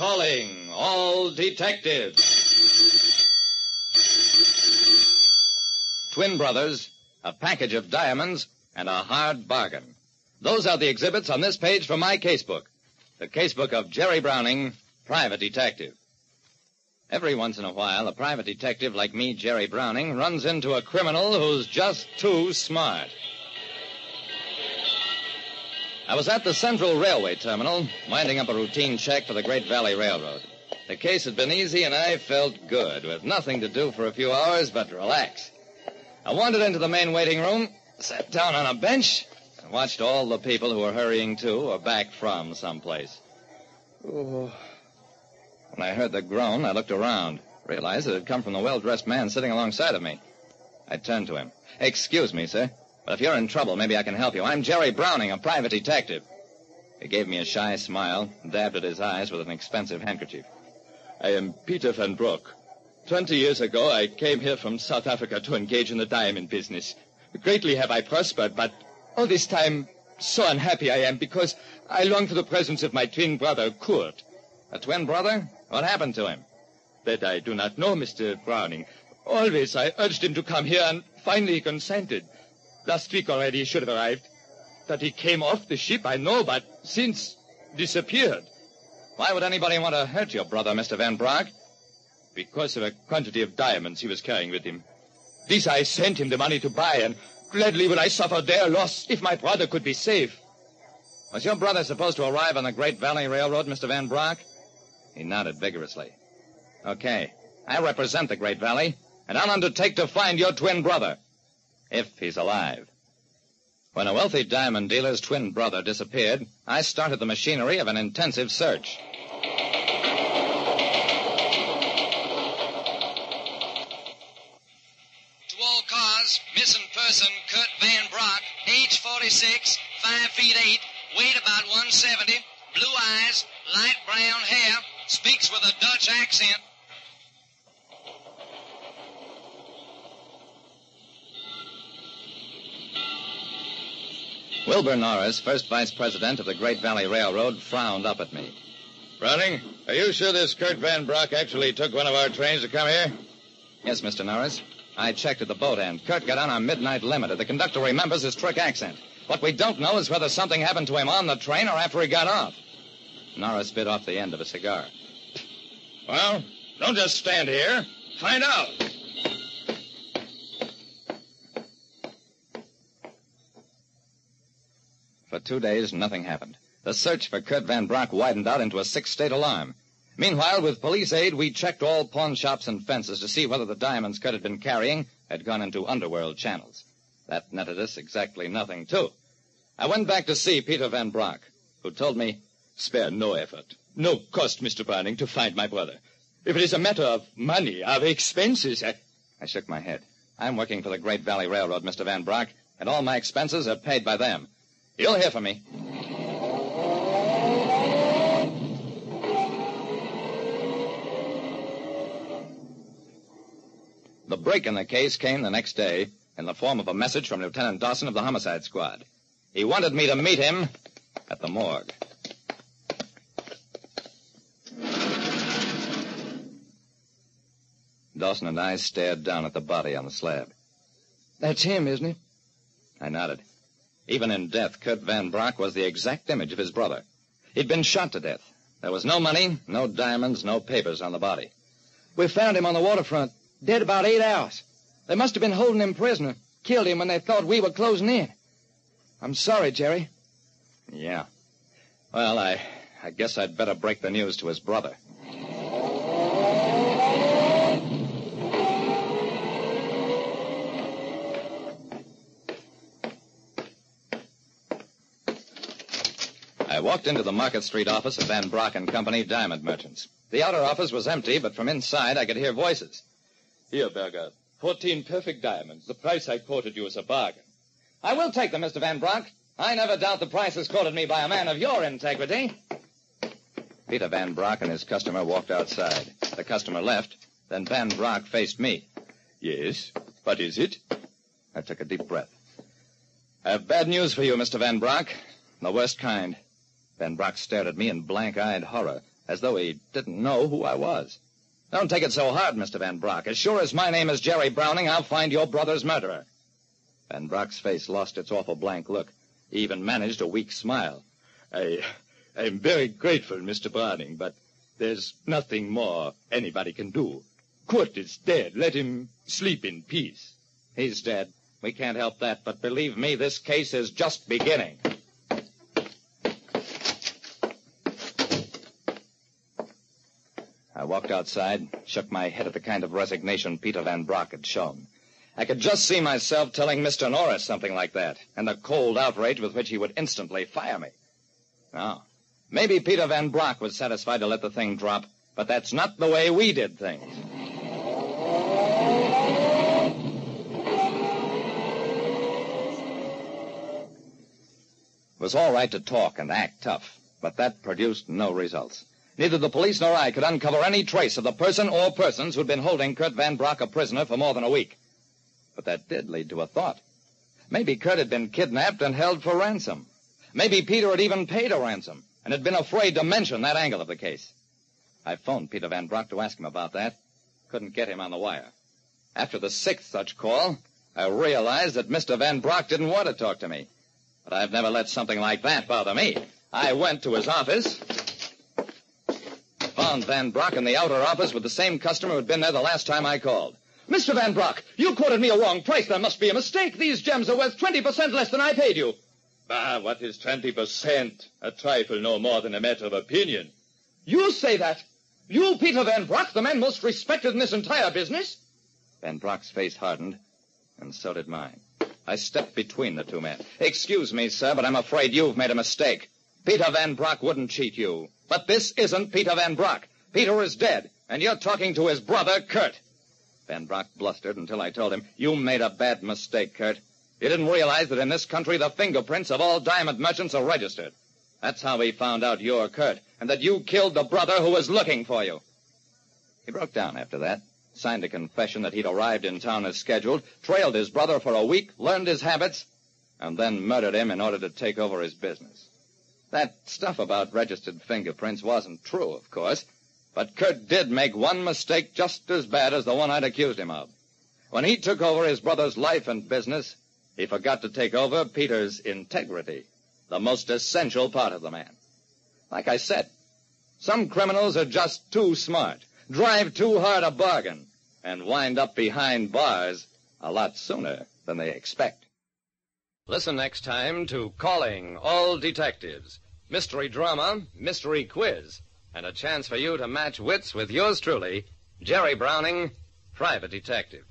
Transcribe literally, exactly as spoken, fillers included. Calling All Detectives. Twin brothers, a package of diamonds, and a hard bargain. Those are the exhibits on this page from my casebook, the casebook of Jerry Browning, private detective. Every once in a while, a private detective like me, Jerry Browning, runs into a criminal who's just too smart. I was at the Central Railway Terminal, winding up a routine check for the Great Valley Railroad. The case had been easy, and I felt good, with nothing to do for a few hours but relax. I wandered into the main waiting room, sat down on a bench, and watched all the people who were hurrying to or back from someplace. Oh... When I heard the groan, I looked around, realized it had come from the well-dressed man sitting alongside of me. I turned to him. "Excuse me, sir, but if you're in trouble, maybe I can help you. I'm Jerry Browning, a private detective." He gave me a shy smile, dabbed at his eyes with an expensive handkerchief. "I am Peter Van Broek. Twenty years ago, I came here from South Africa to engage in the diamond business. Greatly have I prospered, but all this time, so unhappy I am because I long for the presence of my twin brother, Kurt." "A twin brother? What happened to him?" "That I do not know, Mister Browning. Always I urged him to come here, and finally he consented. Last week already he should have arrived. That he came off the ship, I know, but since disappeared." "Why would anybody want to hurt your brother, Mister Van Broek?" "Because of a quantity of diamonds he was carrying with him. These I sent him the money to buy, and gladly would I suffer their loss if my brother could be safe." "Was your brother supposed to arrive on the Great Valley Railroad, Mister Van Broek?" He nodded vigorously. "Okay, I represent the Great Valley, and I'll undertake to find your twin brother, if he's alive." When a wealthy diamond dealer's twin brother disappeared, I started the machinery of an intensive search. To all cars, missing person Kurt Van Broek, age forty-six, five feet eight, weight about one seventy, blue eyes, light brown hair, speaks with a Dutch accent. Wilbur Norris, first vice president of the Great Valley Railroad, frowned up at me. "Browning, are you sure this Kurt Van Broek actually took one of our trains to come here?" "Yes, Mister Norris. I checked at the boat end. Kurt got on our midnight limiter. The conductor remembers his trick accent. What we don't know is whether something happened to him on the train or after he got off." Norris bit off the end of a cigar. "Well, don't just stand here. Find out." For two days, nothing happened. The search for Kurt Van Broek widened out into a six-state alarm. Meanwhile, with police aid, we checked all pawn shops and fences to see whether the diamonds Kurt had been carrying had gone into underworld channels. That netted us exactly nothing, too. I went back to see Peter Van Broek, who told me, "Spare no effort, no cost, Mister Browning, to find my brother. If it is a matter of money, of expenses, I... I shook my head. "I'm working for the Great Valley Railroad, Mister Van Broek, and all my expenses are paid by them. You'll hear from me." The break in the case came the next day in the form of a message from Lieutenant Dawson of the Homicide Squad. He wanted me to meet him at the morgue. Dawson and I stared down at the body on the slab. "That's him, isn't it?" I nodded. Even in death, Kurt Van Broek was the exact image of his brother. He'd been shot to death. There was no money, no diamonds, no papers on the body. "We found him on the waterfront, dead about eight hours. They must have been holding him prisoner. Killed him when they thought we were closing in. I'm sorry, Jerry." "Yeah. Well, I, I guess I'd better break the news to his brother." I walked into the Market Street office of Van Broek and Company Diamond Merchants. The outer office was empty, but from inside I could hear voices. "Here, Berger, fourteen perfect diamonds. The price I quoted you is a bargain." "I will take them, Mister Van Broek. I never doubt the prices quoted me by a man of your integrity." Peter Van Broek and his customer walked outside. The customer left, then Van Broek faced me. "Yes, what is it?" I took a deep breath. "I have bad news for you, Mister Van Broek. The worst kind." Van Broek stared at me in blank-eyed horror as though he didn't know who I was. Don't take it so hard, Mister Van Broek. As sure as my name is Jerry Browning, I'll find your brother's murderer. Van Brock's face lost its awful blank look. He even managed a weak smile. I, I'm very grateful, Mister Browning, but there's nothing more anybody can do. Kurt is dead. Let him sleep in peace. He's dead. We can't help that, but believe me, this case is just beginning. I walked outside, shook my head at the kind of resignation Peter Van Broek had shown. I could just see myself telling Mister Norris something like that, and the cold outrage with which he would instantly fire me. Now, maybe Peter Van Broek was satisfied to let the thing drop, but that's not the way we did things. It was all right to talk and act tough, but that produced no results. Neither the police nor I could uncover any trace of the person or persons who'd been holding Kurt Van Broek a prisoner for more than a week. But that did lead to a thought. Maybe Kurt had been kidnapped and held for ransom. Maybe Peter had even paid a ransom and had been afraid to mention that angle of the case. I phoned Peter Van Broek to ask him about that. Couldn't get him on the wire. After the sixth such call, I realized that Mister Van Broek didn't want to talk to me. But I've never let something like that bother me. I went to his office, found Van Broek in the outer office with the same customer who'd been there the last time I called. Mister Van Broek, you quoted me a wrong price. There must be a mistake. These gems are worth twenty percent less than I paid you. Ah, what is twenty percent? A trifle no more than a matter of opinion. You say that? You, Peter Van Broek, the man most respected in this entire business? Van Brock's face hardened, and so did mine. I stepped between the two men. Excuse me, sir, but I'm afraid you've made a mistake. Peter Van Broek wouldn't cheat you. But this isn't Peter Van Broek. Peter is dead, and you're talking to his brother, Kurt. Van Broek blustered until I told him, you made a bad mistake, Kurt. You didn't realize that in this country the fingerprints of all diamond merchants are registered. That's how we found out you're Kurt, and that you killed the brother who was looking for you. He broke down after that. Signed a confession that he'd arrived in town as scheduled, trailed his brother for a week, learned his habits, and then murdered him in order to take over his business. That stuff about registered fingerprints wasn't true, of course, but Kurt did make one mistake just as bad as the one I'd accused him of. When he took over his brother's life and business, he forgot to take over Peter's integrity, the most essential part of the man. Like I said, some criminals are just too smart, drive too hard a bargain, and wind up behind bars a lot sooner than they expect. Listen next time to Calling All Detectives, mystery drama, mystery quiz, and a chance for you to match wits with yours truly, Jerry Browning, private detective.